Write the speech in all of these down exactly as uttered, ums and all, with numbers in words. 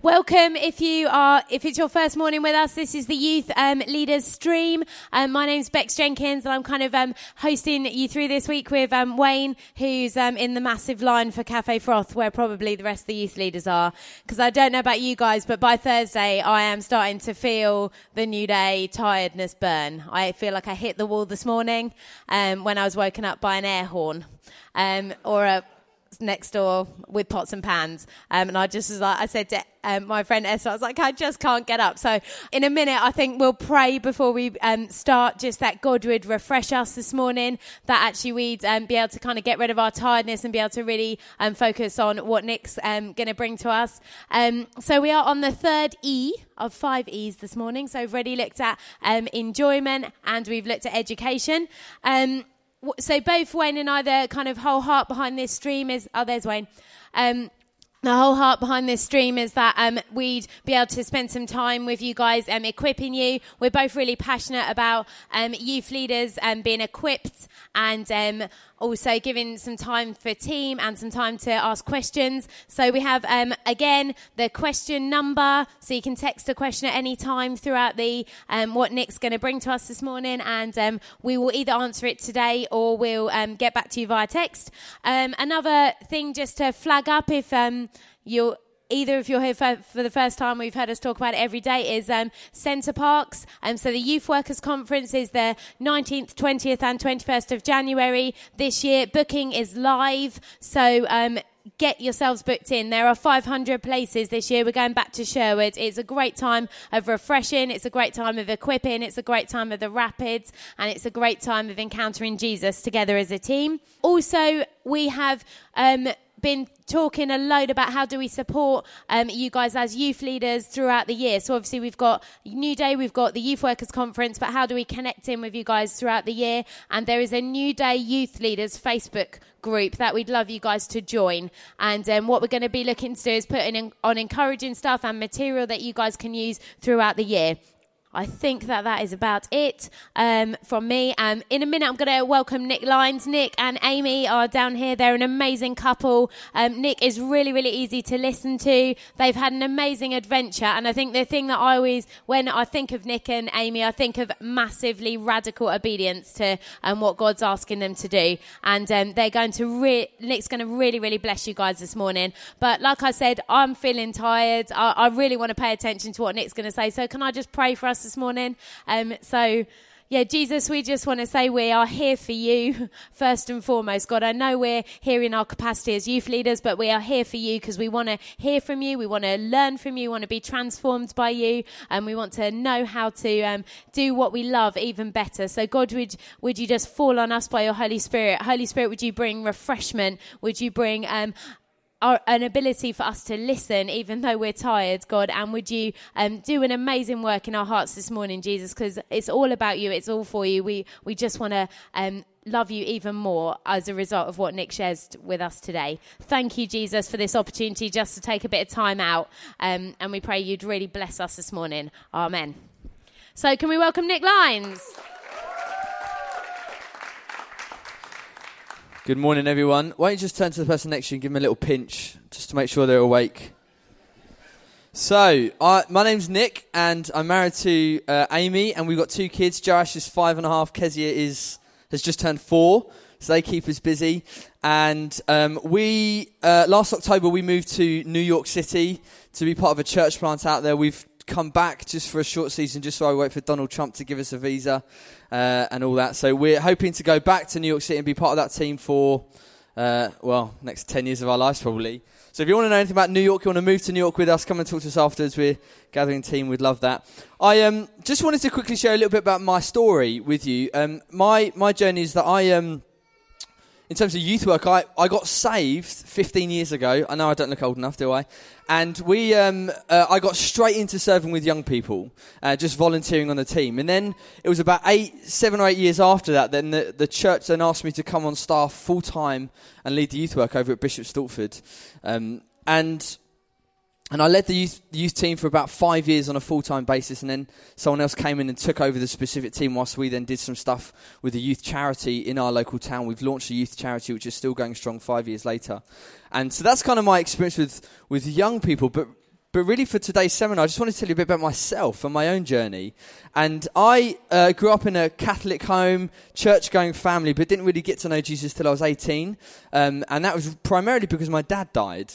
Welcome. If you are, if it's your first morning with us, this is the Youth um, Leaders Stream. Um, my name's Bex Jenkins, and I'm kind of um, hosting you through this week with um, Wayne, who's um, in the massive line for Cafe Froth, where probably the rest of the youth leaders are. Because I don't know about you guys, but by Thursday, I am starting to feel the New Day tiredness burn. I feel like I hit the wall this morning um, when I was woken up by an air horn um, or a... next door with pots and pans, um, and I just was like, I said to um, my friend Esther, I was like, I just can't get up. So in a minute, I think we'll pray before we um, start, just that God would refresh us this morning, that actually we'd um, be able to kind of get rid of our tiredness and be able to really um, focus on what Nick's um, going to bring to us. Um, so we are on the third E of five E's this morning. So we've already looked at um, enjoyment, and we've looked at education. Um, So both Wayne and I, the kind of whole heart behind this stream is, oh, there's Wayne. Um, the whole heart behind this stream is that um, we'd be able to spend some time with you guys, um, equipping you. We're both really passionate about um, youth leaders um, being equipped, and um, also giving some time for team and some time to ask questions. So we have, um, again, the question number, so you can text a question at any time throughout the um, what Nick's going to bring to us this morning, and um, we will either answer it today or we'll um, get back to you via text. Um, another thing just to flag up, if um, you're... either if you're here for, for the first time, we've heard us talk about it every day, is um, Centre Parks. Um, so the Youth Workers Conference is the nineteenth, twentieth and twenty-first of January this year. Booking is live, so um, get yourselves booked in. There are five hundred places this year. We're going back to Sherwood. It's a great time of refreshing. It's a great time of equipping. It's a great time of the Rapids. And it's a great time of encountering Jesus together as a team. Also, we have... Um, been talking a load about how do we support um, you guys as youth leaders throughout the year. So obviously we've got New Day, we've got the Youth Workers Conference, but how do we connect in with you guys throughout the year? And there is a New Day Youth Leaders Facebook group that we'd love you guys to join. And um, what we're going to be looking to do is put in on encouraging stuff and material that you guys can use throughout the year. I think that that is about it um, from me. Um, in a minute, I'm going to welcome Nick Lines. Nick and Amy are down here. They're an amazing couple. Um, Nick is really, really easy to listen to. They've had an amazing adventure. And I think the thing that I always, when I think of Nick and Amy, I think of massively radical obedience to um, what God's asking them to do. And um, they're going to re- Nick's going to really, really bless you guys this morning. But like I said, I'm feeling tired. I, I really want to pay attention to what Nick's going to say. So can I just pray for us this morning? Um, so, yeah, Jesus, we just want to say we are here for you, first and foremost. God, I know we're here in our capacity as youth leaders, but we are here for you because we want to hear from you. We want to learn from you. We want to be transformed by you. And we want to know how to um, do what we love even better. So, God, would, would you just fall on us by your Holy Spirit? Holy Spirit, would you bring refreshment? Would you bring... Um, Our, an ability for us to listen even though we're tired, God, and would you um, do an amazing work in our hearts this morning, Jesus, because it's all about you, it's all for you. We we just want to um, love you even more as a result of what Nick shares with us today. Thank you, Jesus, for this opportunity just to take a bit of time out, um, and we pray you'd really bless us this morning. Amen. So can we welcome Nick Lines? Good morning, everyone. Why don't you just turn to the person next to you and give them a little pinch, just to make sure they're awake. So, uh, my name's Nick, and I'm married to uh, Amy, and we've got two kids. Josh is five and a half. Kezia is has just turned four, so they keep us busy. And um, we uh, last October we moved to New York City to be part of a church plant out there. We've come back just for a short season, just so I wait for Donald Trump to give us a visa uh, and all that. So we're hoping to go back to New York City and be part of that team for, uh, well, next ten years of our lives probably. So if you want to know anything about New York, you want to move to New York with us, come and talk to us afterwards. We're gathering team. We'd love that. I um, just wanted to quickly share a little bit about my story with you. Um, my my journey is that I, um, in terms of youth work, I, I got saved fifteen years ago. I know I don't look old enough, do I? And we, um, uh, I got straight into serving with young people, uh, just volunteering on the team. And then it was about eight, seven or eight years after that, then the, the church then asked me to come on staff full time and lead the youth work over at Bishop Stortford. Um, and and I led the youth youth team for about five years on a full time basis. And then someone else came in and took over the specific team whilst we then did some stuff with a youth charity in our local town. We've launched a youth charity which is still going strong five years later. And so that's kind of my experience with, with young people. But, but But really for today's seminar, I just want to tell you a bit about myself and my own journey. And I uh, grew up in a Catholic home, church-going family, but didn't really get to know Jesus till I was eighteen. Um, and that was primarily because my dad died.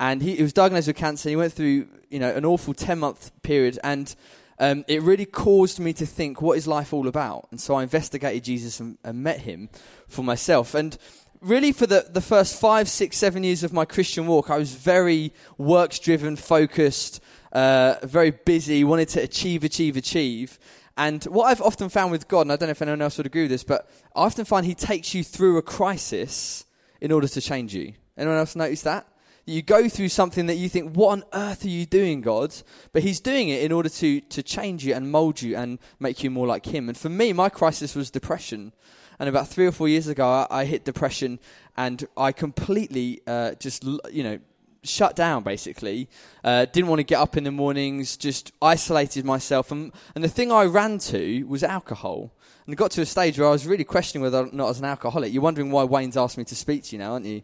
And he, he was diagnosed with cancer. He went through, you know, an awful ten-month period. And um, it really caused me to think, what is life all about? And so I investigated Jesus and, and met him for myself. And really for the, the first five, six, seven years of my Christian walk, I was very works-driven, focused, uh, very busy, wanted to achieve, achieve, achieve. And what I've often found with God, and I don't know if anyone else would agree with this, but I often find he takes you through a crisis in order to change you. Anyone else notice that? You go through something that you think, what on earth are you doing, God? But he's doing it in order to to change you and mold you and make you more like him. And for me, my crisis was depression. And about three or four years ago, I, I hit depression and I completely uh, just, you know, shut down, basically. Uh, didn't want to get up in the mornings, just isolated myself. And, and the thing I ran to was alcohol. And it got to a stage where I was really questioning whether or not I was an alcoholic. You're wondering why Wayne's asked me to speak to you now, aren't you?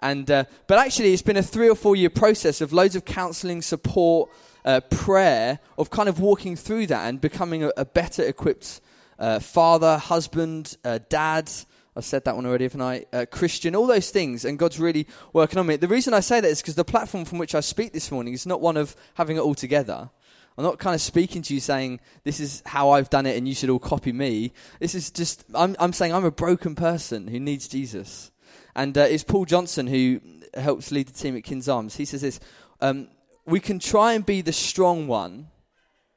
And uh, but actually, it's been a three or four year process of loads of counselling, support, uh, prayer, of kind of walking through that and becoming a, a better equipped uh, father, husband, uh, dad. I've said that one already, haven't I? Uh, Christian, all those things. And God's really working on me. The reason I say that is because the platform from which I speak this morning is not one of having it all together. I'm not kind of speaking to you saying, this is how I've done it and you should all copy me. This is just, I'm, I'm saying I'm a broken person who needs Jesus. And uh, it's Paul Johnson who helps lead the team at King's Arms. He says this, um, we can try and be the strong one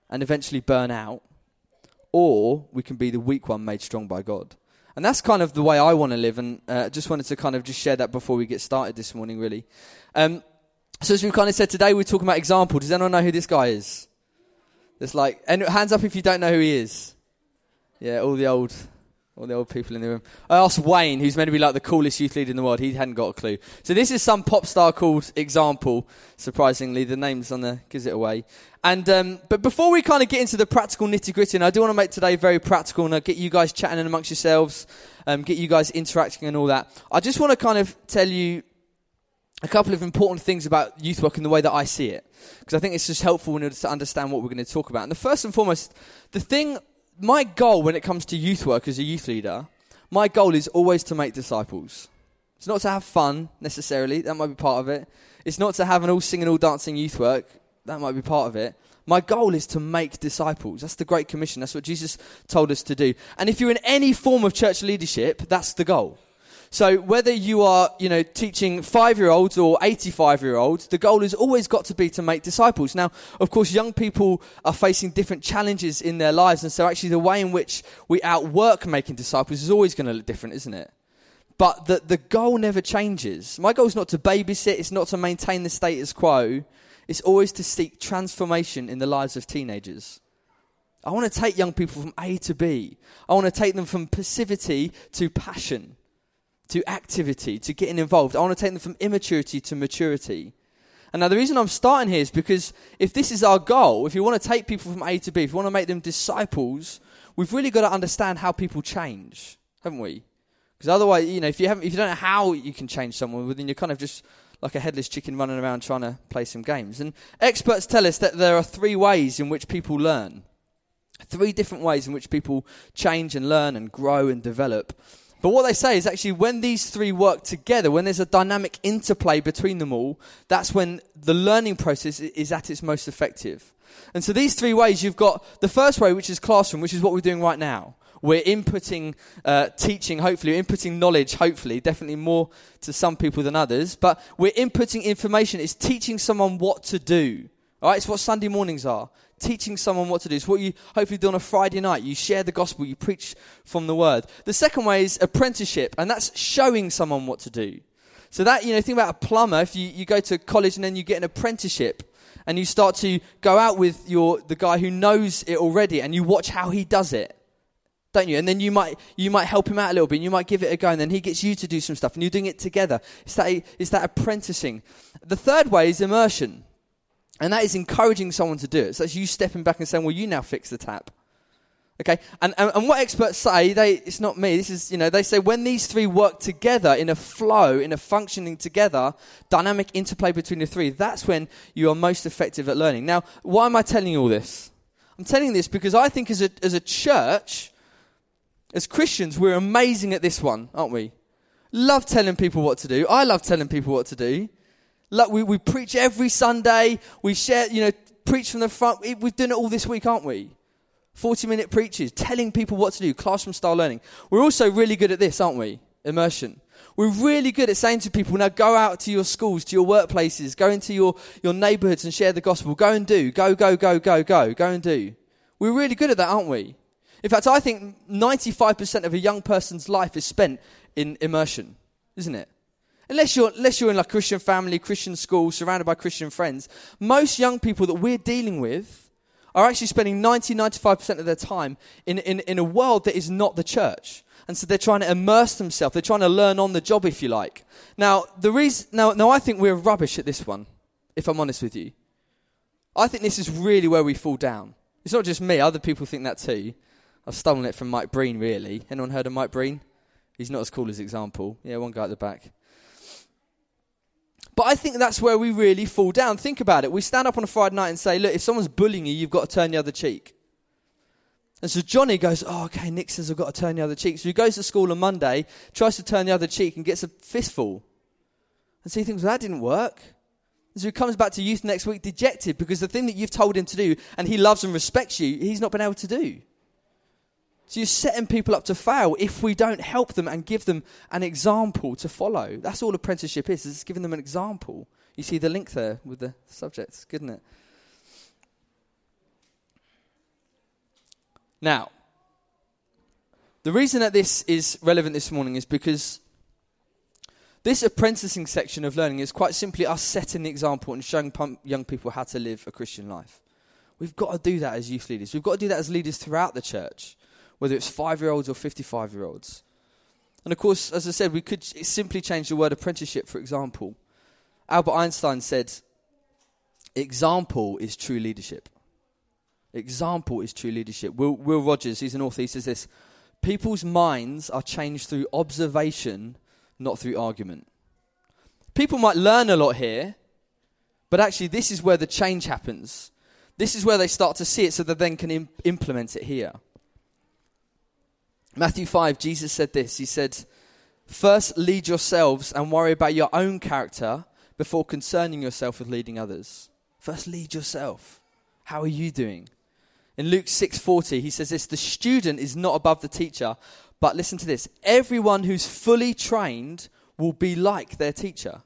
and eventually burn out, or we can be the weak one made strong by God. And that's kind of the way I want to live, and I uh, just wanted to kind of just share that before we get started this morning, really. Um, so as we kind of said, today we're talking about example. Does anyone know who this guy is? It's like, and hands up if you don't know who he is. Yeah, all the old... all the old people in the room. I asked Wayne, who's meant to be like the coolest youth leader in the world. He hadn't got a clue. So this is some pop star called Example. Surprisingly, the name's on there gives it away. And um, but before we kind of get into the practical nitty gritty, and I do want to make today very practical, and I get you guys chatting amongst yourselves, um, get you guys interacting and all that. I just want to kind of tell you a couple of important things about youth work and the way that I see it, because I think it's just helpful in order to understand what we're going to talk about. And the first and foremost, the thing. My goal when it comes to youth work as a youth leader, my goal is always to make disciples. It's not to have fun, necessarily. That might be part of it. It's not to have an all-singing, all-dancing youth work. That might be part of it. My goal is to make disciples. That's the Great Commission. That's what Jesus told us to do. And if you're in any form of church leadership, that's the goal. So whether you are, you know, teaching five-year-olds or eighty-five-year-olds, the goal has always got to be to make disciples. Now, of course, young people are facing different challenges in their lives, and so actually the way in which we outwork making disciples is always going to look different, isn't it? But the, the goal never changes. My goal is not to babysit, it's not to maintain the status quo, it's always to seek transformation in the lives of teenagers. I want to take young people from A to B. I want to take them from passivity to passion, to activity, to getting involved. I want to take them from immaturity to maturity. And now the reason I'm starting here is because if this is our goal, if you want to take people from A to B, if you want to make them disciples, we've really got to understand how people change, haven't we? Because otherwise, you know, if you haven't, if you don't know how you can change someone, then you're kind of just like a headless chicken running around trying to play some games. And experts tell us that there are three ways in which people learn, three different ways in which people change and learn and grow and develop. But what they say is actually when these three work together, when there's a dynamic interplay between them all, that's when the learning process is at its most effective. And so these three ways, you've got the first way, which is classroom, which is what we're doing right now. We're inputting uh, teaching, hopefully, inputting knowledge, hopefully, definitely more to some people than others. But we're inputting information. It's teaching someone what to do. All right, it's what Sunday mornings are. Teaching someone what to do. It's what you hopefully do on a Friday night. You share the gospel. You preach from the word. The second way is apprenticeship, and that's showing someone what to do. So that, you know, think about a plumber. If you, you go to college and then you get an apprenticeship and you start to go out with your the guy who knows it already and you watch how he does it, don't you? And then you might you might help him out a little bit and you might give it a go and then he gets you to do some stuff and you're doing it together. It's that, it's that apprenticing. The third way is immersion. And that is encouraging someone to do it. So that's you stepping back and saying, well, you now fix the tap. Okay, and, and and what experts say, they it's not me, this is, you know, they say when these three work together in a flow, in a functioning together, dynamic interplay between the three, that's when you are most effective at learning. Now, why am I telling you all this? I'm telling you this because I think as a as a church, as Christians, we're amazing at this one, aren't we? Love telling people what to do. I love telling people what to do. Like we, we preach every Sunday, we share, you know, preach from the front. We've done it all this week, aren't we? forty-minute preaches, telling people what to do, classroom-style learning. We're also really good at this, aren't we? Immersion. We're really good at saying to people, now go out to your schools, to your workplaces, go into your, your neighbourhoods and share the gospel. Go and do. Go, go, go, go, go. Go and do. We're really good at that, aren't we? In fact, I think ninety-five percent of a young person's life is spent in immersion, isn't it? Unless you're, unless you're in like Christian family, Christian school, surrounded by Christian friends, most young people that we're dealing with are actually spending ninety, ninety-five percent of their time in, in, in a world that is not the church. And so they're trying to immerse themselves. They're trying to learn on the job, if you like. Now, the reason, now, now I think we're rubbish at this one, if I'm honest with you. I think this is really where we fall down. It's not just me. Other people think that too. I've stolen it from Mike Breen, really. Anyone heard of Mike Breen? He's not as cool as example. Yeah, one guy at the back. But I think that's where we really fall down. Think about it. We stand up on a Friday night and say, look, if someone's bullying you, you've got to turn the other cheek. And so Johnny goes, oh, okay, Nick says I've got to turn the other cheek. So he goes to school on Monday, tries to turn the other cheek and gets a fistful. And so he thinks, well, that didn't work. And so he comes back to youth next week dejected because the thing that you've told him to do and he loves and respects you, he's not been able to do. So you're setting people up to fail if we don't help them and give them an example to follow. That's all apprenticeship is, is it's giving them an example. You see the link there with the subjects, good, isn't it? Now, the reason that this is relevant this morning is because this apprenticing section of learning is quite simply us setting the example and showing young people how to live a Christian life. We've got to do that as youth leaders. We've got to do that as leaders throughout the church, whether it's five-year-olds or fifty-five-year-olds. And of course, as I said, we could simply change the word apprenticeship, for example. Albert Einstein said, example is true leadership. Example is true leadership. Will, Will Rogers, he's an author, he says this, people's minds are changed through observation, not through argument. People might learn a lot here, but actually this is where the change happens. This is where they start to see it so they then can im- implement it here. Matthew five, Jesus said this. He said, first lead yourselves and worry about your own character before concerning yourself with leading others. First lead yourself. How are you doing? In Luke six forty, he says this, the student is not above the teacher, but listen to this, everyone who's fully trained will be like their teacher.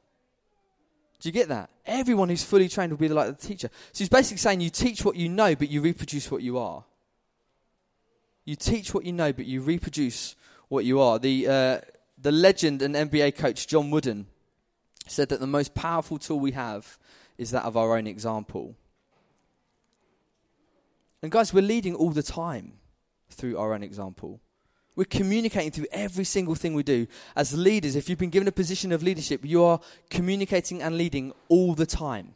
Do you get that? Everyone who's fully trained will be like the teacher. So he's basically saying you teach what you know, but you reproduce what you are. You teach what you know, but you reproduce what you are. The uh, the legend and N B A coach John Wooden said that the most powerful tool we have is that of our own example. And guys, we're leading all the time through our own example. We're communicating through every single thing we do. As leaders, if you've been given a position of leadership, you are communicating and leading all the time.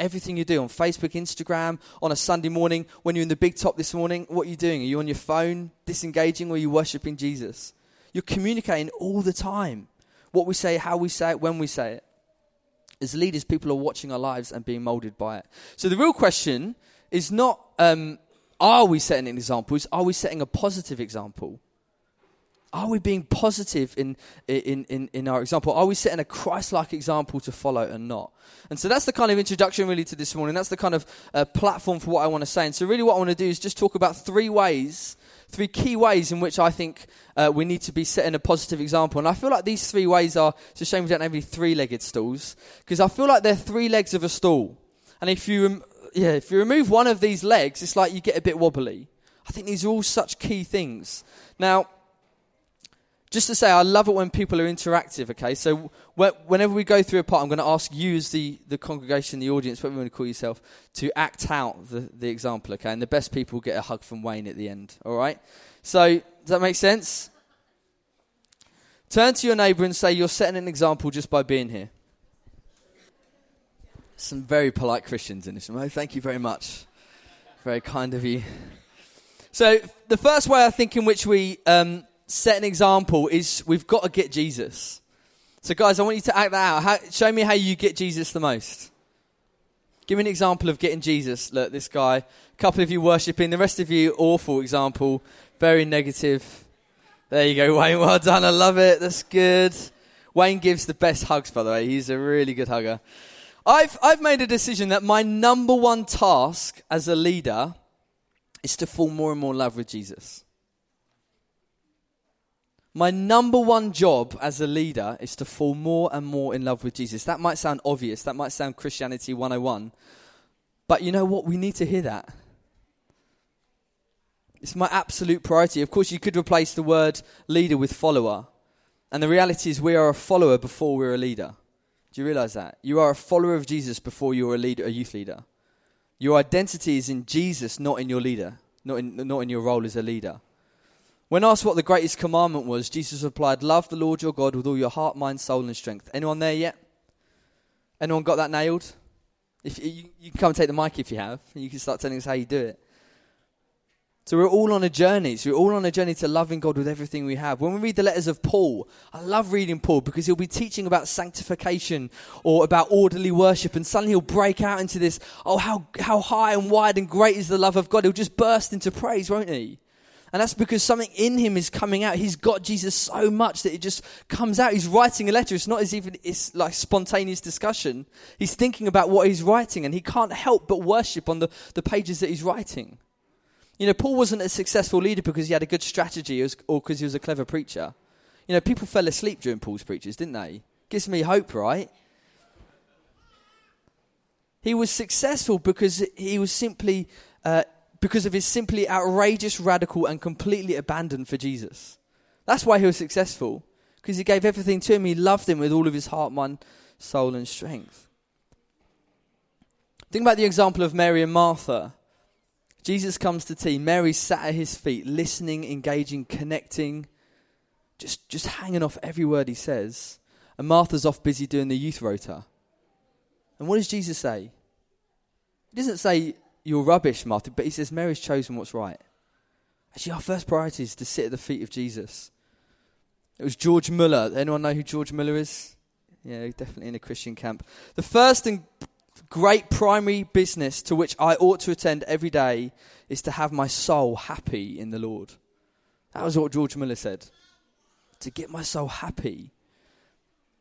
Everything you do on Facebook, Instagram, on a Sunday morning, when you're in the big top this morning, what are you doing? Are you on your phone, disengaging, or are you worshipping Jesus? You're communicating all the time. What we say, how we say it, when we say it. As leaders, people are watching our lives and being moulded by it. So the real question is not, um, are we setting an example? It's, are we setting a positive example? Are we being positive in, in, in, in our example? Are we setting a Christ-like example to follow and not? And so that's the kind of introduction really to this morning. That's the kind of uh, platform for what I want to say. And so really what I want to do is just talk about three ways, three key ways in which I think uh, we need to be setting a positive example. And I feel like these three ways are, it's a shame we don't have any three-legged stools, because I feel like they're three legs of a stool. And if you, rem- yeah, if you remove one of these legs, it's like you get a bit wobbly. I think these are all such key things. Now, just to say, I love it when people are interactive, okay? So wh- whenever we go through a part, I'm going to ask you as the, the congregation, the audience, whatever you want to call yourself, to act out the, the example, okay? And the best people get a hug from Wayne at the end, all right? So does that make sense? Turn to your neighbour and say, you're setting an example just by being here. Some very polite Christians in this room. Thank you very much. Very kind of you. So the first way I think in which we um, set an example is we've got to get Jesus. So guys, I want you to act that out. How, show me how you get Jesus the most. Give me an example of getting Jesus. Look, this guy, a couple of you worshipping, the rest of you, awful example, very negative. There you go, Wayne, well done, I love it, that's good. Wayne gives the best hugs, by the way, he's a really good hugger. I've I've made a decision that my number one task as a leader is to fall more and more in love with Jesus. My number one job as a leader is to fall more and more in love with Jesus. That might sound obvious. That might sound Christianity one oh one. But you know what? We need to hear that. It's my absolute priority. Of course, you could replace the word leader with follower. And the reality is we are a follower before we're a leader. Do you realize that? You are a follower of Jesus before you're a leader, a youth leader. Your identity is in Jesus, not in your leader, not in, not in your role as a leader. When asked what the greatest commandment was, Jesus replied, love the Lord your God with all your heart, mind, soul, and strength. Anyone there yet? Anyone got that nailed? If you, you can come and take the mic if you have, and you can start telling us how you do it. So we're all on a journey. So we're all on a journey to loving God with everything we have. When we read the letters of Paul, I love reading Paul because he'll be teaching about sanctification or about orderly worship, and suddenly he'll break out into this, oh, how, how high and wide and great is the love of God. He'll just burst into praise, won't he? And that's because something in him is coming out. He's got Jesus so much that it just comes out. He's writing a letter. It's not as even it's like spontaneous discussion. He's thinking about what he's writing, and he can't help but worship on the, the pages that he's writing. You know, Paul wasn't a successful leader because he had a good strategy or because he was a clever preacher. You know, people fell asleep during Paul's preachers, didn't they? Gives me hope, right? He was successful because he was simply... Uh, because of his simply outrageous, radical, and completely abandoned for Jesus. That's why he was successful, because he gave everything to him. He loved him with all of his heart, mind, soul, and strength. Think about the example of Mary and Martha. Jesus comes to tea. Mary sat at his feet, listening, engaging, connecting, just, just hanging off every word he says. And Martha's off busy doing the youth rota. And what does Jesus say? He doesn't say, you're rubbish, Martha, but he says Mary's chosen what's right. Actually, our first priority is to sit at the feet of Jesus. It was George Muller. Anyone know who George Muller is? Yeah, definitely in a Christian camp. The first and great primary business to which I ought to attend every day is to have my soul happy in the Lord. That was what George Muller said. To get my soul happy.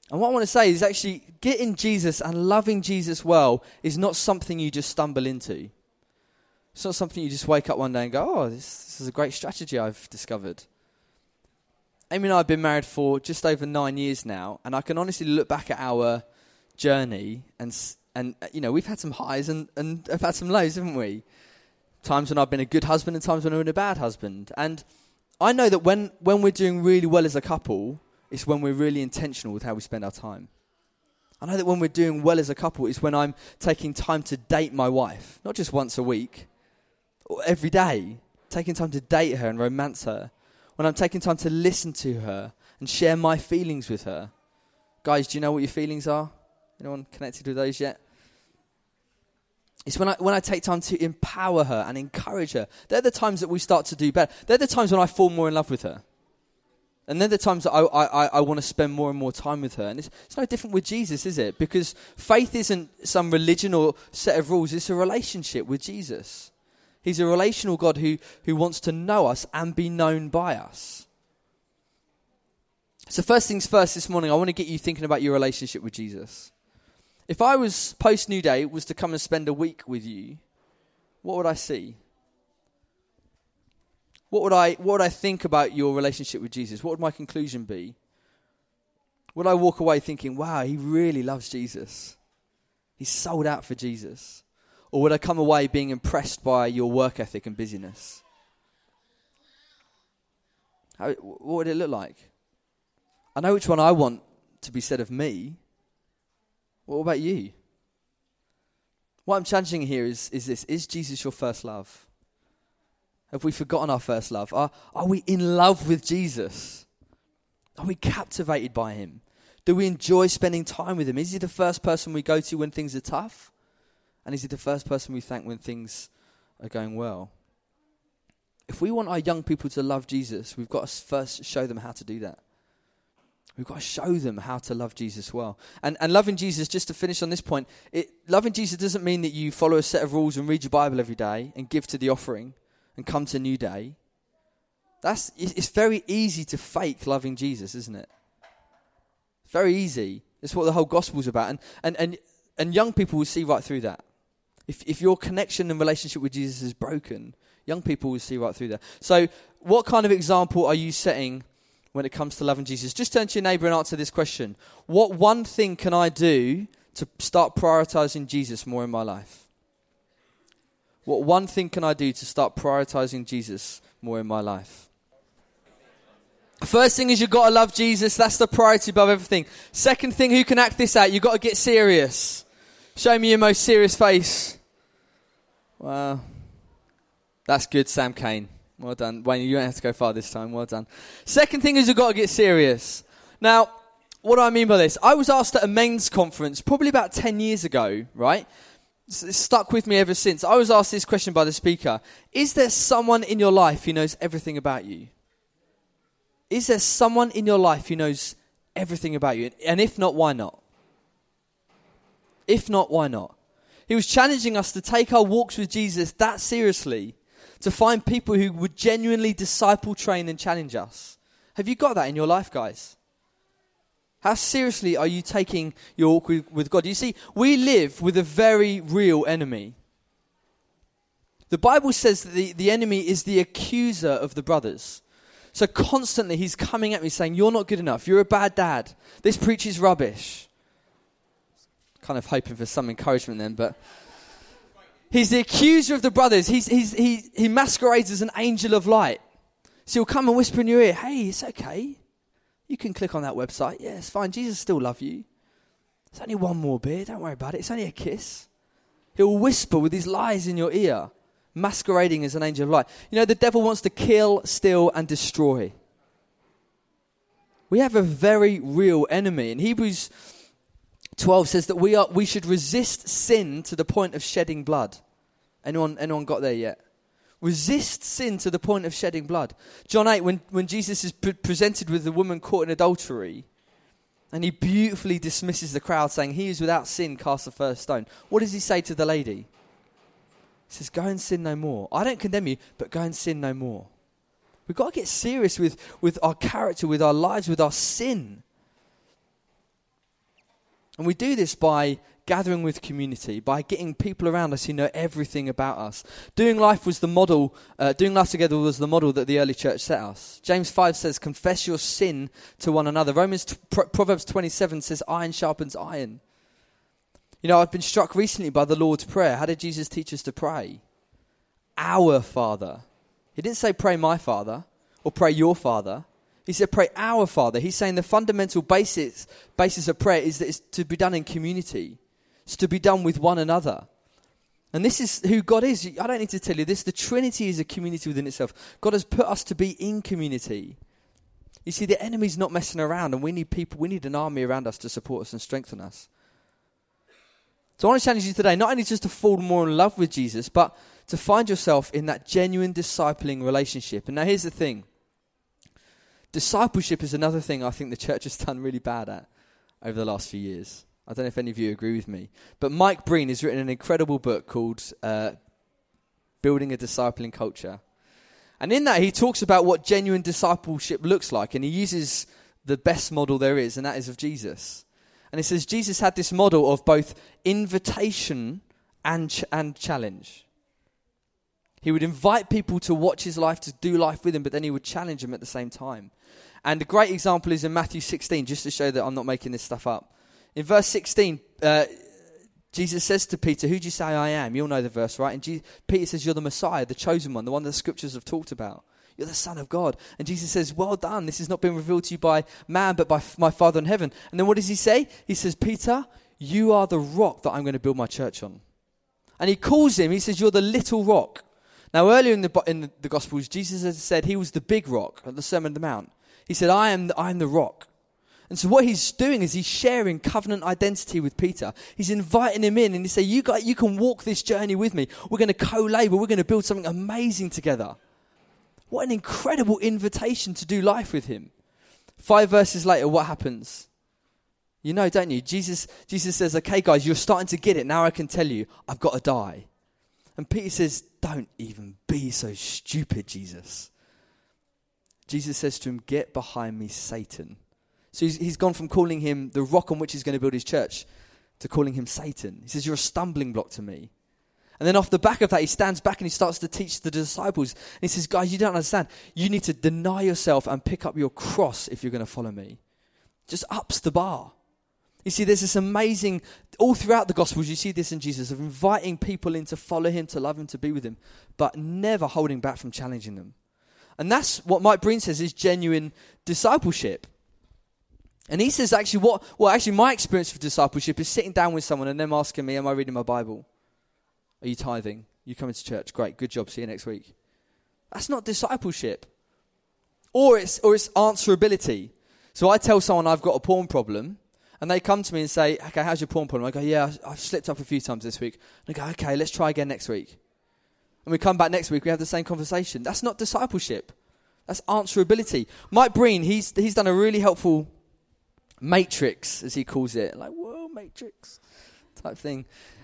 And what I want to say is actually getting Jesus and loving Jesus well is not something you just stumble into. It's not something you just wake up one day and go, oh, this, this is a great strategy I've discovered. Amy and I have been married for just over nine years now, and I can honestly look back at our journey, and, and you know, we've had some highs and, and have had some lows, haven't we? Times when I've been a good husband and times when I've been a bad husband. And I know that when, when we're doing really well as a couple, it's when we're really intentional with how we spend our time. I know that when we're doing well as a couple, it's when I'm taking time to date my wife, not just once a week, every day, taking time to date her and romance her, when I'm taking time to listen to her and share my feelings with her. Guys, do you know what your feelings are? Anyone connected with those yet? It's when I when I take time to empower her and encourage her. They're the times that we start to do better. They're the times when I fall more in love with her. And they're the times that I I, I want to spend more and more time with her. And it's, it's no different with Jesus, is it? Because faith isn't some religion or set of rules. It's a relationship with Jesus. He's a relational God who, who wants to know us and be known by us. So first things first this morning, I want to get you thinking about your relationship with Jesus. If I was, post New Day, was to come and spend a week with you, what would I see? What would I what would I think about your relationship with Jesus? What would my conclusion be? Would I walk away thinking, wow, he really loves Jesus? He's sold out for Jesus. Or would I come away being impressed by your work ethic and busyness? How, what would it look like? I know which one I want to be said of me. What about you? What I'm challenging here is, is this. Is Jesus your first love? Have we forgotten our first love? Are, are we in love with Jesus? Are we captivated by him? Do we enjoy spending time with him? Is he the first person we go to when things are tough? And is he the first person we thank when things are going well? if we want our young people to love Jesus, we've got to first show them how to do that. We've got to show them how to love Jesus well. And and loving Jesus, just to finish on this point, it, loving Jesus doesn't mean that you follow a set of rules and read your Bible every day and give to the offering and come to New Day. That's it's very easy to fake loving Jesus, isn't it? Very easy. That's what the whole gospel's about. And and and, and young people will see right through that. If if your connection and relationship with Jesus is broken, young people will see right through that. So what kind of example are you setting when it comes to loving Jesus? Just turn to your neighbour and answer this question. What one thing can I do to start prioritising Jesus more in my life? What one thing can I do to start prioritising Jesus more in my life? First thing is you've got to love Jesus. That's the priority above everything. Second thing, who can act this out? You've got to get serious. Show me your most serious face. Wow. That's good, Sam Kane. Well done. Wayne, you don't have to go far this time. Well done. Second thing is you've got to get serious. Now, what do I mean by this? I was asked at a men's conference probably about ten years ago, right? It's stuck with me ever since. I was asked this question by the speaker. Is there someone in your life who knows everything about you? Is there someone in your life who knows everything about you? And if not, why not? If not, why not? He was challenging us to take our walks with Jesus that seriously, to find people who would genuinely disciple, train, and challenge us. Have you got that in your life, guys? How seriously are you taking your walk with God? You see, we live with a very real enemy. The Bible says that the, the enemy is the accuser of the brothers. So constantly he's coming at me saying, you're not good enough, you're a bad dad, this preaches rubbish. Kind of hoping for some encouragement then, but... He's the accuser of the brothers. He's, he's, he, he masquerades as an angel of light. So he'll come and whisper in your ear, hey, it's okay. You can click on that website. Yeah, it's fine. Jesus still loves you. It's only one more beer. Don't worry about it. It's only a kiss. He'll whisper with his lies in your ear, masquerading as an angel of light. You know, the devil wants to kill, steal, and destroy. We have a very real enemy. And Hebrews twelve says that we are we should resist sin to the point of shedding blood. Anyone anyone got there yet? Resist sin to the point of shedding blood. John eight, when, when Jesus is pre- presented with the woman caught in adultery, and he beautifully dismisses the crowd saying, he who's without sin cast the first stone. What does he say to the lady? He says, go and sin no more. I don't condemn you, but go and sin no more. We've got to get serious with, with our character, with our lives, with our sin. And we do this by gathering with community, by getting people around us who know everything about us. Doing life was the model, uh, doing life together was the model that the early church set us. James five says, confess your sin to one another. Romans t- Proverbs twenty-seven says, iron sharpens iron. You know, I've been struck recently by the Lord's Prayer. How did Jesus teach us to pray? Our Father. He didn't say pray my Father or pray your Father. He said, pray our Father. He's saying the fundamental basis, basis of prayer is that it's to be done in community. It's to be done with one another. And this is who God is. I don't need to tell you this. The Trinity is a community within itself. God has put us to be in community. You see, the enemy's not messing around, and we need people, we need an army around us to support us and strengthen us. So I want to challenge you today, not only just to fall more in love with Jesus, but to find yourself in that genuine discipling relationship. And now here's the thing. Discipleship is another thing I think the church has done really bad at over the last few years. I don't know if any of you agree with me. But Mike Breen has written an incredible book called uh, Building a Discipling Culture. And in that, he talks about what genuine discipleship looks like. And he uses the best model there is, and that is of Jesus. And he says Jesus had this model of both invitation and ch- and challenge. He would invite people to watch his life, to do life with him, but then he would challenge them at the same time. And a great example is in Matthew sixteen, just to show that I'm not making this stuff up. In verse sixteen, uh, Jesus says to Peter, who do you say I am? You'll know the verse, right? And Je- Peter says, you're the Messiah, the chosen one, the one the scriptures have talked about. You're the Son of God. And Jesus says, well done. This has not been revealed to you by man, but by f- my Father in heaven. And then what does he say? He says, Peter, you are the rock that I'm going to build my church on. And he calls him, he says, you're the little rock. Now, earlier in the in the Gospels, Jesus has said he was the big rock at the Sermon on the Mount. He said, I am the, I am the rock. And so what he's doing is he's sharing covenant identity with Peter. He's inviting him in and he says, you, got, you can walk this journey with me. We're going to co-labor. We're going to build something amazing together. What an incredible invitation to do life with him. Five verses later, what happens? You know, don't you? Jesus, Jesus says, okay, guys, you're starting to get it. Now I can tell you, I've got to die. And Peter says, don't even be so stupid, Jesus. Jesus says to him, get behind me, Satan. So he's, he's gone from calling him the rock on which he's going to build his church to calling him Satan. He says, you're a stumbling block to me. And then off the back of that, he stands back and he starts to teach the disciples. And he says, guys, you don't understand. You need to deny yourself and pick up your cross if you're going to follow me. Just ups the bar. You see, there's this amazing, all throughout the Gospels, you see this in Jesus, of inviting people in to follow him, to love him, to be with him, but never holding back from challenging them. And that's what Mike Breen says is genuine discipleship. And he says, actually, what, well, actually, my experience of discipleship is sitting down with someone and them asking me, am I reading my Bible? Are you tithing? Are you coming to church? Great, good job, see you next week. That's not discipleship. Or it's, or it's answerability. So I tell someone I've got a porn problem, and they come to me and say, okay, how's your porn problem? I go, yeah, I've slipped up a few times this week. And I go, okay, let's try again next week. And we come back next week, we have the same conversation. That's not discipleship. That's answerability. Mike Breen, he's he's done a really helpful matrix, as he calls it. Like, whoa, matrix type thing.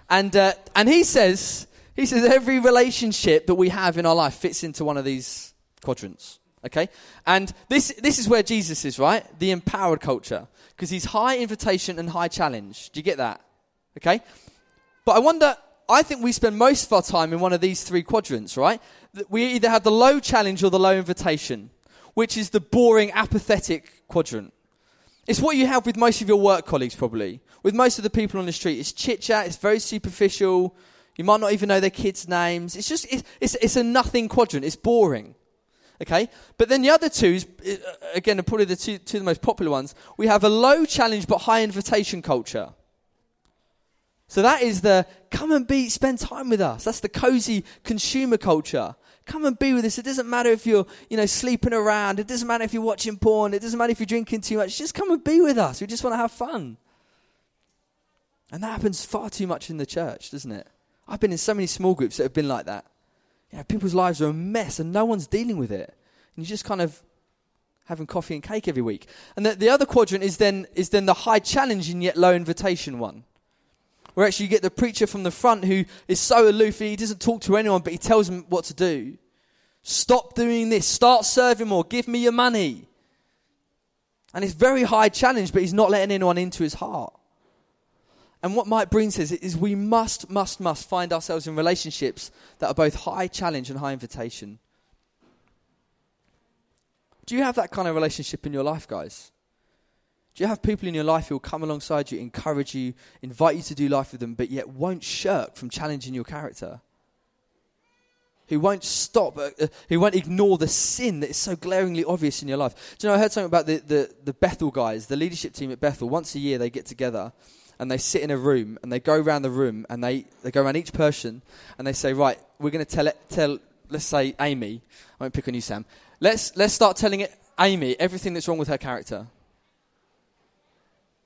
And uh, and he says, he says every relationship that we have in our life fits into one of these quadrants. Okay, and this this is where Jesus is, right? The empowered culture, because he's high invitation and high challenge. Do you get that? Okay, but I wonder. I think we spend most of our time in one of these three quadrants, right? We either have the low challenge or the low invitation, which is the boring, apathetic quadrant. It's what you have with most of your work colleagues, probably, with most of the people on the street. It's chit chat. It's very superficial. You might not even know their kids' names. It's just it's it's, it's a nothing quadrant. It's boring. Okay, but then the other two is, again, are probably the two, two of the most popular ones. We have a low challenge but high invitation culture. So that is the come and be, spend time with us. That's the cozy consumer culture. Come and be with us. It doesn't matter if you're, you know, sleeping around. It doesn't matter if you're watching porn. It doesn't matter if you're drinking too much. Just come and be with us. We just want to have fun. And that happens far too much in the church, doesn't it? I've been in so many small groups that have been like that. You know, people's lives are a mess and no one's dealing with it. And you're just kind of having coffee and cake every week. And the, the other quadrant is then is then the high challenge and yet low invitation one, where actually you get the preacher from the front who is so aloof, he doesn't talk to anyone, but he tells them what to do. Stop doing this. Start serving more. Give me your money. And it's very high challenge, but he's not letting anyone into his heart. And what Mike Breen says is we must, must, must find ourselves in relationships that are both high challenge and high invitation. Do you have that kind of relationship in your life, guys? Do you have people in your life who will come alongside you, encourage you, invite you to do life with them, but yet won't shirk from challenging your character? Who won't stop, uh, who won't ignore the sin that is so glaringly obvious in your life? Do you know, I heard something about the, the, the Bethel guys, the leadership team at Bethel. Once a year they get together and they sit in a room and they go around the room and they, they go around each person and they say, right, we're going to tell it, tell, let's say Amy, I won't pick on you, Sam. Let's, let's start telling it, Amy everything that's wrong with her character.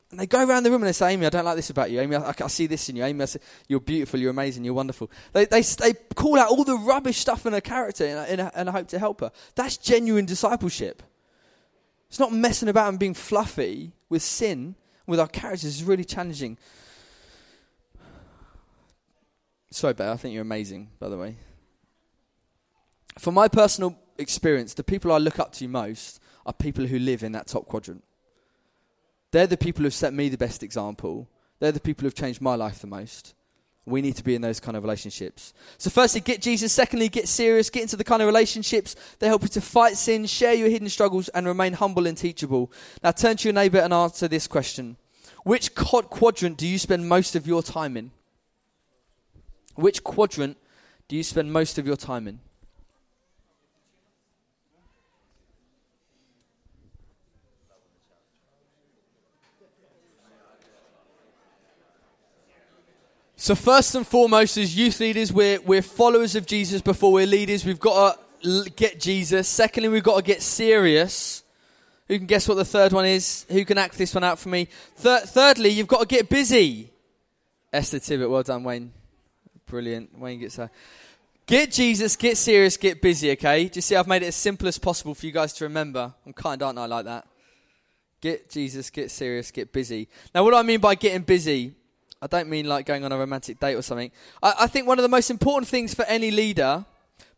And they go around the room and they say, Amy, I don't like this about you. Amy, I, I see this in you. Amy, I see, you're beautiful, you're amazing, you're wonderful. They, they, they call out all the rubbish stuff in her character and I hope to help her. That's genuine discipleship. It's not messing about and being fluffy with sin. With our characters is really challenging. Sorry, Bear, I think you're amazing, by the way. From my personal experience, the people I look up to most are people who live in that top quadrant. They're the people who've set me the best example. They're the people who've changed my life the most. We need to be in those kind of relationships. So firstly, get Jesus. Secondly, get serious. Get into the kind of relationships that help you to fight sin, share your hidden struggles, and remain humble and teachable. Now turn to your neighbour and answer this question. Which quadrant do you spend most of your time in? Which quadrant do you spend most of your time in? So first and foremost, as youth leaders, we're, we're followers of Jesus before we're leaders. We've got to l- get Jesus. Secondly, we've got to get serious. Who can guess what the third one is? Who can act this one out for me? Thir- thirdly, you've got to get busy. Esther Tibbet, well done, Wayne. Brilliant. Wayne gets her. Get Jesus, get serious, get busy, okay? Just see, I've made it as simple as possible for you guys to remember. I'm kind, aren't I, like that? Get Jesus, get serious, get busy. Now, what do I mean by getting busy? I don't mean like going on a romantic date or something. I, I think one of the most important things for any leader,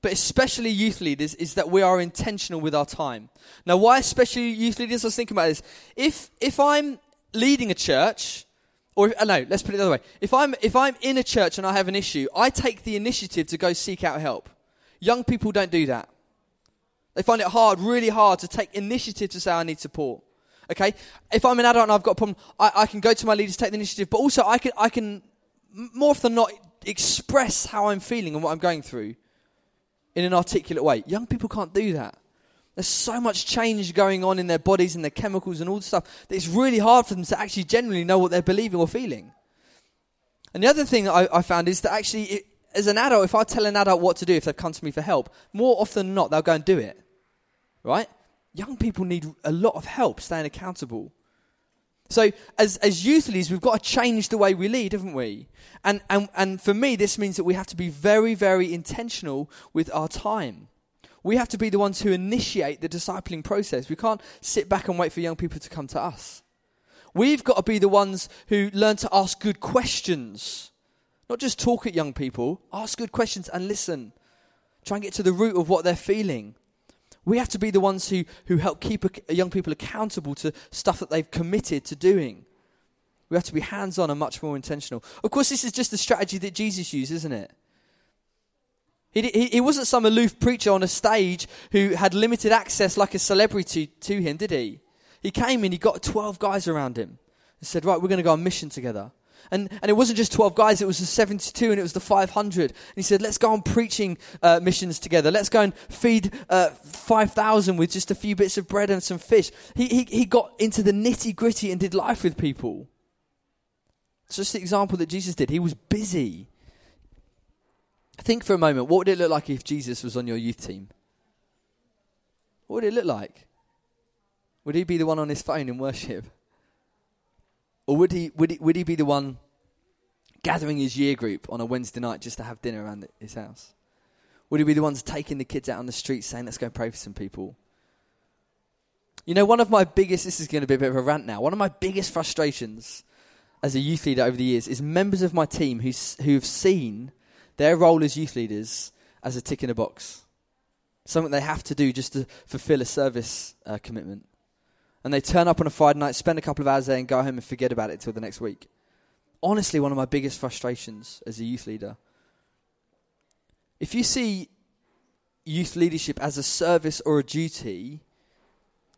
but especially youth leaders, is that we are intentional with our time. Now, why especially youth leaders? I was thinking about this. If if I'm leading a church, or if, no, let's put it the other way. If I'm if I'm in a church and I have an issue, I take the initiative to go seek out help. Young people don't do that. They find it hard, really hard, to take initiative to say I need support. Okay, if I'm an adult and I've got a problem, I, I can go to my leaders, take the initiative, but also I can, I can more often than not express how I'm feeling and what I'm going through in an articulate way. Young people can't do that. There's so much change going on in their bodies and their chemicals and all the stuff that it's really hard for them to actually generally know what they're believing or feeling. And the other thing I, I found is that actually, it, as an adult, if I tell an adult what to do, if they've come to me for help, more often than not, they'll go and do it, right? Young people need a lot of help staying accountable. So as as youth leaders, we've got to change the way we lead, haven't we? And and and for me, this means that we have to be very, very intentional with our time. We have to be the ones who initiate the discipling process. We can't sit back and wait for young people to come to us. We've got to be the ones who learn to ask good questions. Not just talk at young people, ask good questions and listen. Try and get to the root of what they're feeling. We have to be the ones who, who help keep a, young people accountable to stuff that they've committed to doing. We have to be hands-on and much more intentional. Of course, this is just the strategy that Jesus used, isn't it? He, he, he wasn't some aloof preacher on a stage who had limited access like a celebrity to, to him, did he? He came and he got twelve guys around him and said, right, we're going to go on mission together. And and it wasn't just twelve guys, it was the seventy-two and it was the five hundred. And he said, let's go on preaching uh, missions together. Let's go and feed uh, five thousand with just a few bits of bread and some fish. He, he, he got into the nitty gritty and did life with people. It's just the example that Jesus did. He was busy. Think for a moment, what would it look like if Jesus was on your youth team? What would it look like? Would he be the one on his phone in worship? Or would he, would he would he be the one gathering his year group on a Wednesday night just to have dinner around his house? Would he be the ones taking the kids out on the street saying, let's go pray for some people? You know, one of my biggest, this is going to be a bit of a rant now, one of my biggest frustrations as a youth leader over the years is members of my team who who've seen their role as youth leaders as a tick in a box. Something they have to do just to fulfill a service uh, commitment. And they turn up on a Friday night, spend a couple of hours there and go home and forget about it till the next week. Honestly, one of my biggest frustrations as a youth leader. If you see youth leadership as a service or a duty,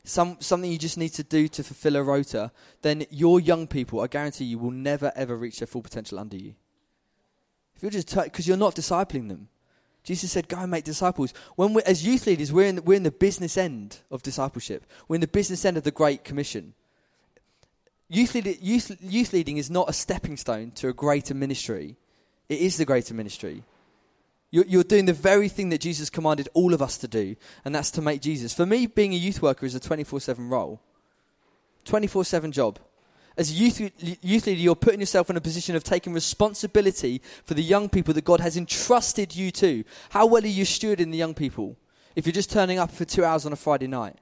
some, something you just need to do to fulfill a rota, then your young people, I guarantee you, will never ever reach their full potential under you. If you're just because you're not discipling them. Jesus said, go and make disciples. When we're, as youth leaders, we're in, the, we're in the business end of discipleship. We're in the business end of the Great Commission. Youth, lead, youth, youth leading is not a stepping stone to a greater ministry. It is the greater ministry. You're, you're doing the very thing that Jesus commanded all of us to do, and that's to make Jesus. For me, being a youth worker is a twenty-four seven role, twenty-four seven job. As a youth, youth leader, you're putting yourself in a position of taking responsibility for the young people that God has entrusted you to. How well are you stewarding the young people if you're just turning up for two hours on a Friday night?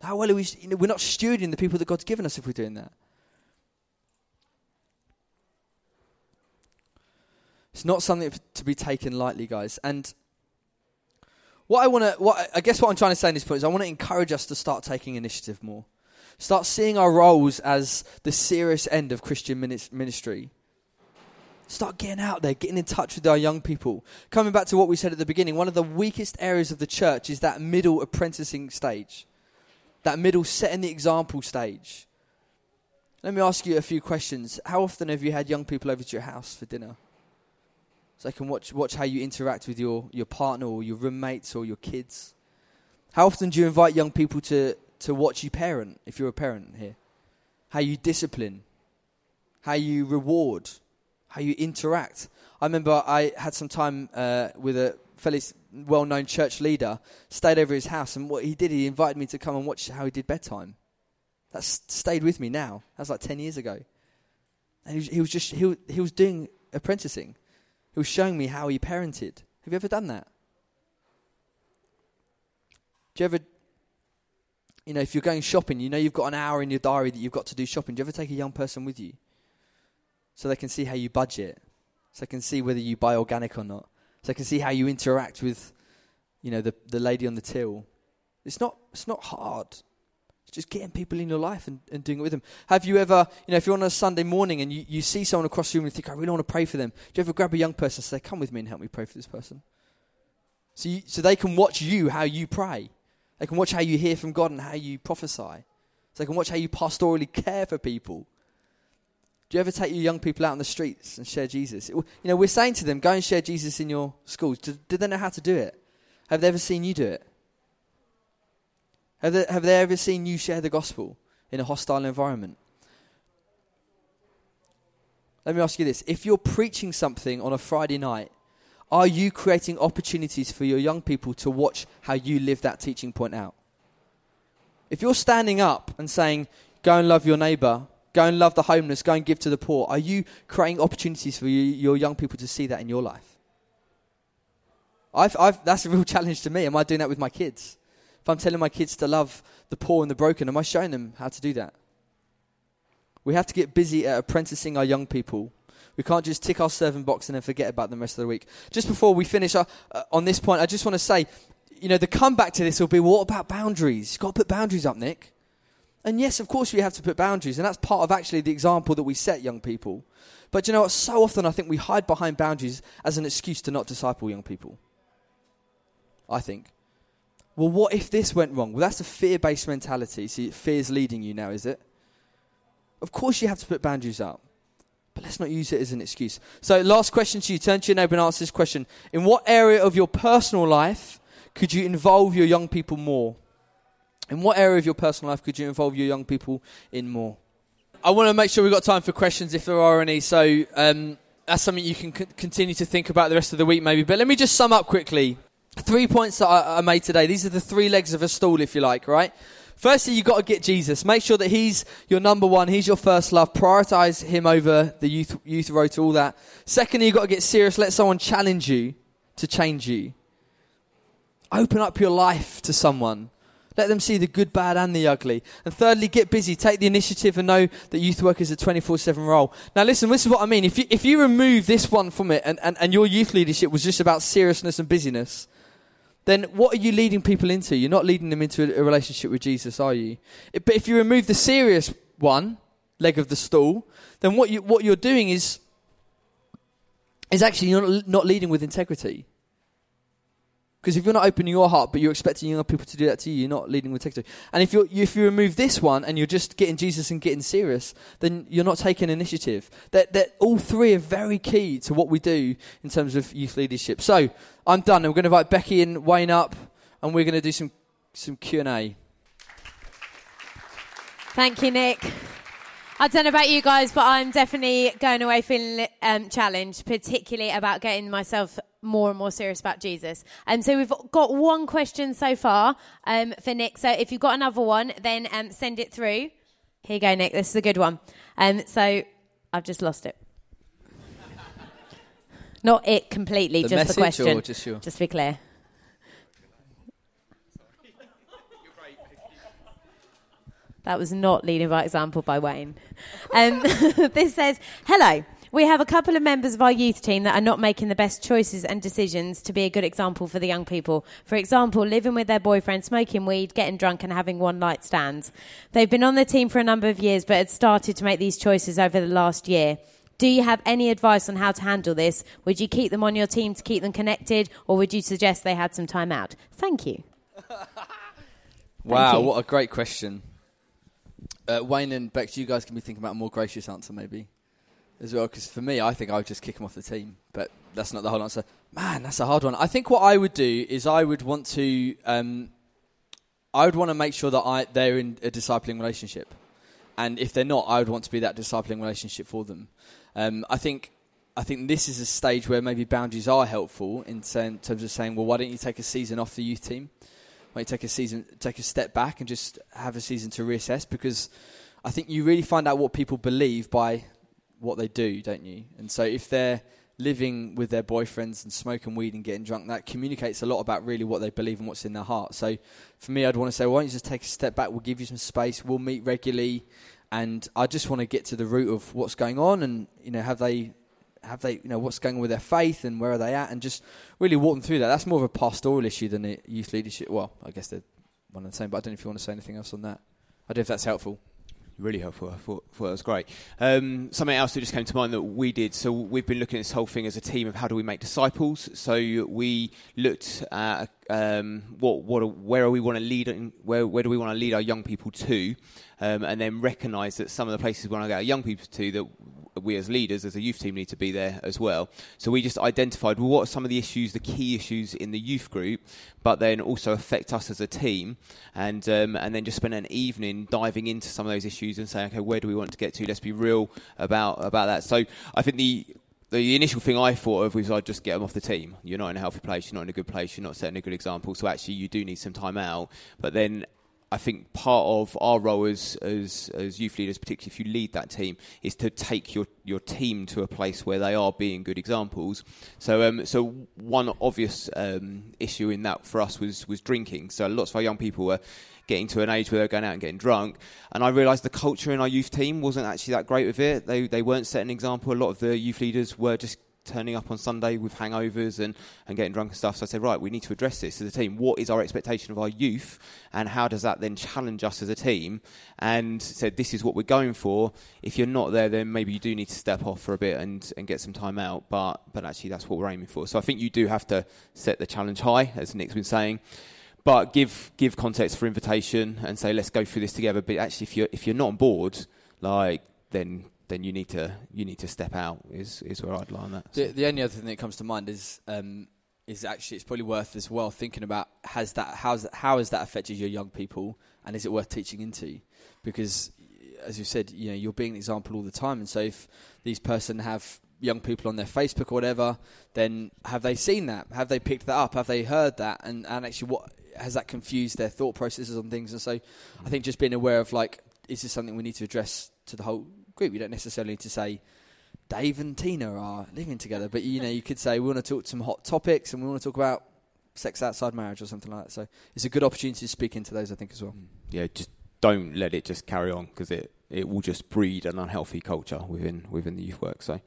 How well are we, you know, we're not stewarding the people that God's given us if we're doing that. It's not something to be taken lightly, guys. And what I want to, what I guess what I'm trying to say in this point is I want to encourage us to start taking initiative more. Start seeing our roles as the serious end of Christian ministry. Start getting out there, getting in touch with our young people. Coming back to what we said at the beginning, one of the weakest areas of the church is that middle apprenticing stage. That middle setting the example stage. Let me ask you a few questions. How often have you had young people over to your house for dinner? So they can watch, watch how you interact with your, your partner or your roommates or your kids. How often do you invite young people to... to watch you parent, if you're a parent here. How you discipline, how you reward, how you interact. I remember I had some time uh, with a fairly well-known church leader, stayed over his house, and what he did, he invited me to come and watch how he did bedtime. That's stayed with me now. That was like ten years ago. And he was, he was just, he, he was doing apprenticing. He was showing me how he parented. Have you ever done that? Do you ever, you know, if you're going shopping, you know you've got an hour in your diary that you've got to do shopping. Do you ever take a young person with you so they can see how you budget, so they can see whether you buy organic or not, so they can see how you interact with, you know, the, the lady on the till? It's not, it's not hard. It's just getting people in your life and, and doing it with them. Have you ever, you know, if you're on a Sunday morning and you, you see someone across the room and you think, I really want to pray for them, do you ever grab a young person and say, come with me and help me pray for this person? So, you, so they can watch you, how you pray. They can watch how you hear from God and how you prophesy. So they can watch how you pastorally care for people. Do you ever take your young people out on the streets and share Jesus? It, you know, we're saying to them, go and share Jesus in your schools. Do, do they know how to do it? Have they ever seen you do it? Have they, have they ever seen you share the gospel in a hostile environment? Let me ask you this. If you're preaching something on a Friday night, are you creating opportunities for your young people to watch how you live that teaching point out? If you're standing up and saying, go and love your neighbor, go and love the homeless, go and give to the poor, are you creating opportunities for you, your young people to see that in your life? I've, I've, that's a real challenge to me. Am I doing that with my kids? If I'm telling my kids to love the poor and the broken, am I showing them how to do that? We have to get busy at apprenticing our young people. We can't just tick our serving box and then forget about them the rest of the week. Just before we finish uh, uh, on this point, I just want to say, you know, the comeback to this will be, well, what about boundaries? You've got to put boundaries up, Nick. And yes, of course we have to put boundaries, and that's part of actually the example that we set young people. But you know what? So often I think we hide behind boundaries as an excuse to not disciple young people, I think. Well, what if this went wrong? Well, that's a fear-based mentality. See, fear's leading you now, is it? Of course you have to put boundaries up. But let's not use it as an excuse. So last question to you. Turn to your neighbour and answer this question. In what area of your personal life could you involve your young people more? In what area of your personal life could you involve your young people in more? I want to make sure we've got time for questions if there are any. So um, that's something you can c- continue to think about the rest of the week maybe. But let me just sum up quickly. Three points that I, I made today. These are the three legs of a stool, if you like, right? Firstly, you've got to get Jesus. Make sure that he's your number one. He's your first love. Prioritize him over the youth, youth road to all that. Secondly, you've got to get serious. Let someone challenge you to change you. Open up your life to someone. Let them see the good, bad, and the ugly. And thirdly, get busy. Take the initiative and know that youth work is a twenty-four seven role. Now, listen, this is what I mean. If you, if you remove this one from it and, and, and your youth leadership was just about seriousness and busyness, then what are you leading people into? You're not leading them into a, a relationship with Jesus, are you? It, but if you remove the serious one, leg of the stool, then what, you, what you're doing is, is actually you're not, not leading with integrity. Because if you're not opening your heart, but you're expecting young people to do that to you, you're not leading with integrity. And if, you're, if you remove this one and you're just getting Jesus and getting serious, then you're not taking initiative. That, that all three are very key to what we do in terms of youth leadership. So, I'm done. I'm going to invite Becky and Wayne up, and we're going to do some, some Q and A. Thank you, Nick. I don't know about you guys, but I'm definitely going away feeling um, challenged, particularly about getting myself more and more serious about Jesus. And um, so we've got one question so far um, for Nick. So if you've got another one, then um, send it through. Here you go, Nick. This is a good one. Um, so I've just lost it. Not it completely, the just the question. Just, sure. Just to be clear. That was not leading by example by Wayne. Um, this says, hello. We have a couple of members of our youth team that are not making the best choices and decisions to be a good example for the young people. For example, living with their boyfriend, smoking weed, getting drunk and having one-night stands. They've been on the team for a number of years, but had started to make these choices over the last year. Do you have any advice on how to handle this? Would you keep them on your team to keep them connected, or would you suggest they had some time out? Thank you. Wow, Thank you. What a great question. Uh, Wayne and Bex, you guys can be thinking about a more gracious answer maybe as well, because for me, I think I would just kick them off the team, but that's not the whole answer. Man, that's a hard one. I think what I would do is I would want to um, I would want to make sure that I they're in a discipling relationship. And if they're not, I would want to be that discipling relationship for them. Um, I think I think this is a stage where maybe boundaries are helpful in terms of saying, well, why don't you take a season off the youth team? Why don't you take a season, take a step back and just have a season to reassess? Because I think you really find out what people believe by what they do, don't you? And so if they're living with their boyfriends and smoking weed and getting drunk, that communicates a lot about really what they believe and what's in their heart. So for me, I'd want to say, well, why don't you just take a step back? We'll give you some space. We'll meet regularly. And I just want to get to the root of what's going on, and, you know, have they, have they, you know, what's going on with their faith and where are they at, and just really walk them through that. That's more of a pastoral issue than a youth leadership. Well, I guess they're one and the same, but I don't know if you want to say anything else on that. I don't know if that's helpful. Really helpful. I thought, thought it was great. Um, something else that just came to mind that we did. So we've been looking at this whole thing as a team of how do we make disciples. So we looked at um, what, what, where are we want to lead, in, where, where do we want to lead our young people to, um, and then recognise that some of the places we want to get our young people to, that we as leaders, as a youth team, need to be there as well. So we just identified, well, what are some of the issues, the key issues in the youth group, but then also affect us as a team, and um, and then just spend an evening diving into some of those issues and saying, okay, where do we want to get to? Let's be real about about that. So I think the the initial thing I thought of was, I'd just get them off the team. You're not in a healthy place, you're not in a good place, you're not setting a good example, so actually you do need some time out. But then I think part of our role as, as as youth leaders, particularly if you lead that team, is to take your, your team to a place where they are being good examples. So um, so one obvious um, issue in that for us was, was drinking. So lots of our young people were getting to an age where they're going out and getting drunk. And I realised the culture in our youth team wasn't actually that great with it. They, they weren't setting an example. A lot of the youth leaders were just turning up on Sunday with hangovers and, and getting drunk and stuff. So I said, right, we need to address this as a team. What is our expectation of our youth, and how does that then challenge us as a team? And said, this is what we're going for. If you're not there, then maybe you do need to step off for a bit and, and get some time out. But but actually, that's what we're aiming for. So I think you do have to set the challenge high, as Nick's been saying. But give give context for invitation and say, let's go through this together. But actually, if you're, if you're not on board, like, then... then you need to you need to step out is is where I'd lie on that. So. The, the only other thing that comes to mind is um, is actually it's probably worth as well thinking about has that how's that, how has that affected your young people, and is it worth teaching into? Because as you said, you know, you're being an example all the time, and so if these person have young people on their Facebook or whatever, then have they seen that? Have they picked that up? Have they heard that? And and actually, what has that confused their thought processes on things? And so, I think just being aware of, like, is this something we need to address to the whole group? You don't necessarily need to say Dave and Tina are living together, but, you know, you could say we want to talk some hot topics and we want to talk about sex outside marriage or something like that. So it's a good opportunity to speak into those, I think, as well. Yeah, just don't let it just carry on, because it it will just breed an unhealthy culture within within the youth work. So,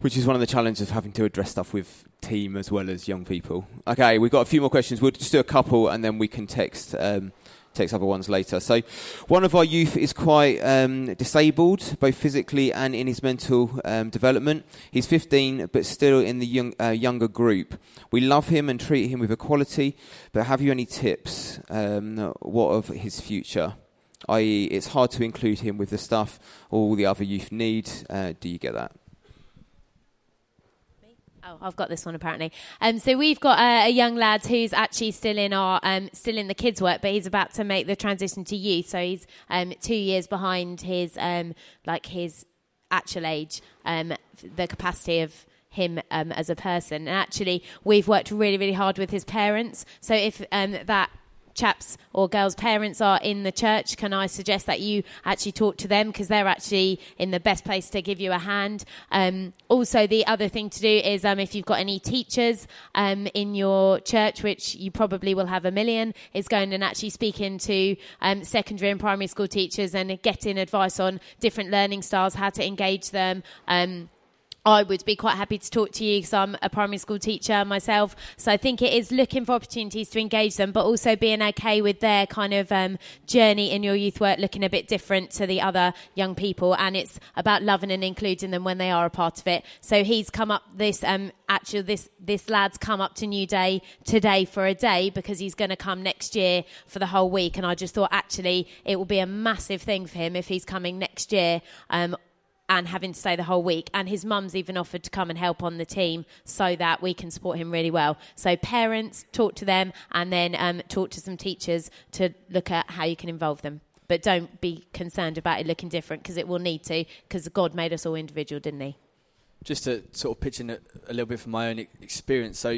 which is one of the challenges of having to address stuff with team as well as young people. Okay, we've got a few more questions. We'll just do a couple and then we can text. Um, Takes other ones later. So, one of our youth is quite um, disabled, both physically and in his mental um, development. He's fifteen, but still in the young, uh, younger group. We love him and treat him with equality, but have you any tips? Um, what of his future? that is, it's hard to include him with the stuff all the other youth need. Uh, do you get that? Oh, I've got this one apparently. Um, so we've got uh, a young lad who's actually still in our, um, still in the kids' work, but he's about to make the transition to youth. So he's um, two years behind his, um, like his actual age, um, the capacity of him um, as a person. And actually, we've worked really, really hard with his parents. So if um, that chaps or girls' parents are in the church, can I suggest that you actually talk to them, because they're actually in the best place to give you a hand. Um, also, the other thing to do is um, if you've got any teachers um, in your church, which you probably will have a million, is going and actually speaking to um, secondary and primary school teachers and getting advice on different learning styles, how to engage them. Um, I would be quite happy to talk to you, because I'm a primary school teacher myself. So I think it is looking for opportunities to engage them, but also being okay with their kind of um, journey in your youth work looking a bit different to the other young people. And it's about loving and including them when they are a part of it. So he's come up this, um, actually this, this lad's come up to New Day today for a day, because he's going to come next year for the whole week. And I just thought, actually, it will be a massive thing for him if he's coming next year, um, and having to stay the whole week. And his mum's even offered to come and help on the team so that we can support him really well. So parents, talk to them, and then um, talk to some teachers to look at how you can involve them. But don't be concerned about it looking different, because it will need to, because God made us all individual, didn't he? Just to sort of pitch in a, a little bit from my own experience. So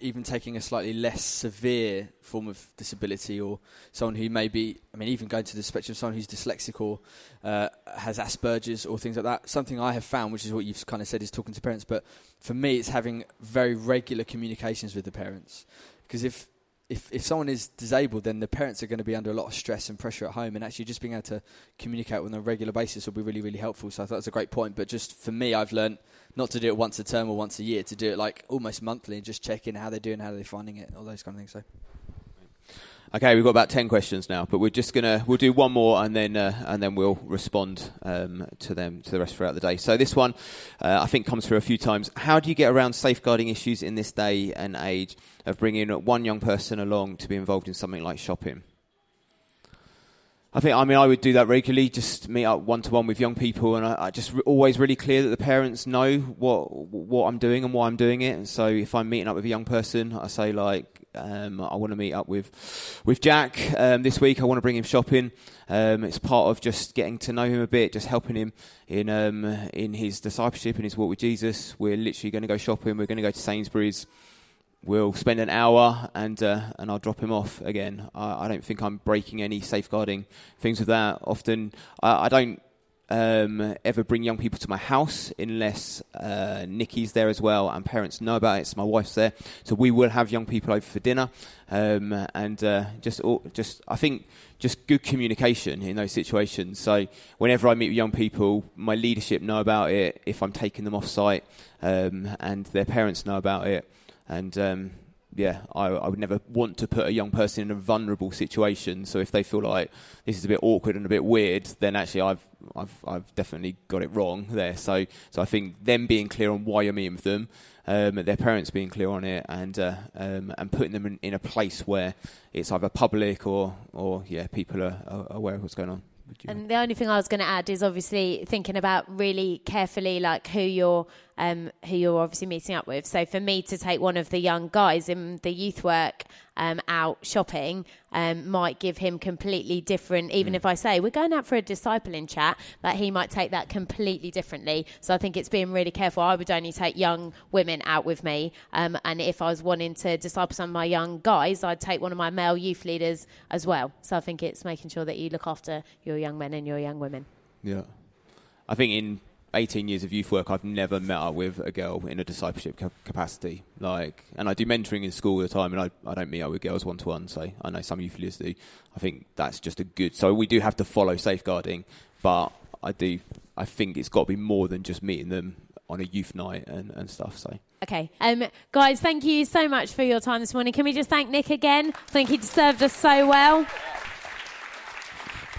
even taking a slightly less severe form of disability, or someone who may be, I mean, even going to the spectrum, someone who's dyslexic or uh, has Asperger's or things like that, something I have found, which is what you've kind of said, is talking to parents. But for me, it's having very regular communications with the parents. Because if, if, if someone is disabled, then the parents are going to be under a lot of stress and pressure at home. And actually just being able to communicate on a regular basis will be really, really helpful. So I thought that's a great point. But just for me, I've learned not to do it once a term or once a year, to do it like almost monthly and just check in how they're doing, how they're finding it, all those kind of things. So, okay, we've got about ten questions now, but we're just gonna we'll do one more and then uh, and then we'll respond um, to them to the rest throughout the day. So this one, uh, I think, comes through a few times. How do you get around safeguarding issues in this day and age of bringing one young person along to be involved in something like shopping? I think, I mean, I would do that regularly, just meet up one-to-one with young people, and I, I just re- always really clear that the parents know what what I'm doing and why I'm doing it. And so if I'm meeting up with a young person, I say, like, um, I want to meet up with with Jack um, this week. I want to bring him shopping. Um, it's part of just getting to know him a bit, just helping him in um, in his discipleship and his walk with Jesus. We're literally going to go shopping. We're going to go to Sainsbury's. We'll spend an hour and uh, and I'll drop him off again. I, I don't think I'm breaking any safeguarding things with that. Often I, I don't um, ever bring young people to my house unless uh, Nikki's there as well and parents know about it. So my wife's there, so we will have young people over for dinner. Um, and uh, just all, just I think just good communication in those situations. So whenever I meet with young people, my leadership know about it if I'm taking them off site, um, and their parents know about it. And, um, yeah, I, I would never want to put a young person in a vulnerable situation. So if they feel like this is a bit awkward and a bit weird, then actually I've I've, I've definitely got it wrong there. So so I think them being clear on why you're meeting with them, um, their parents being clear on it, and uh, um, and putting them in, in a place where it's either public or, or yeah, people are, are aware of what's going on. And the only thing I was going to add is obviously thinking about really carefully like who you're um, who you're obviously meeting up with. So for me to take one of the young guys in the youth work um, out shopping um, might give him completely different, even mm. if I say we're going out for a discipling chat, but he might take that completely differently. So I think it's being really careful. I would only take young women out with me. Um, and if I was wanting to disciple some of my young guys, I'd take one of my male youth leaders as well. So I think it's making sure that you look after your young men and your young women. Yeah. I think in eighteen years of youth work, I've never met up with a girl in a discipleship ca- capacity. Like, and I do mentoring in school all the time, and I, I don't meet up with girls one to one. So I know some youth leaders do. I think that's just a good. So we do have to follow safeguarding, but I do. I think it's got to be more than just meeting them on a youth night and, and stuff. So okay, um, guys, thank you so much for your time this morning. Can we just thank Nick again? I think he served us so well.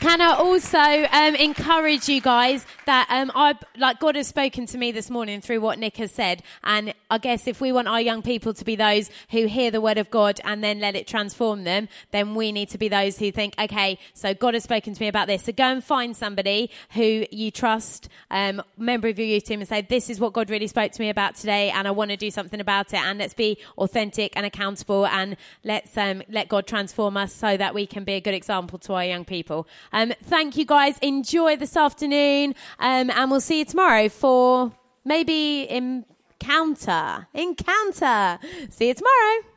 Can I also um, encourage you guys that um, I like God has spoken to me this morning through what Nick has said, and I guess if we want our young people to be those who hear the word of God and then let it transform them, then we need to be those who think, okay, so God has spoken to me about this. So go and find somebody who you trust, um, member of your youth team, and say, this is what God really spoke to me about today, and I want to do something about it. And let's be authentic and accountable, and let's um, let God transform us so that we can be a good example to our young people. Um, thank you guys. Enjoy this afternoon. Um, and we'll see you tomorrow for maybe Encounter. Encounter. See you tomorrow.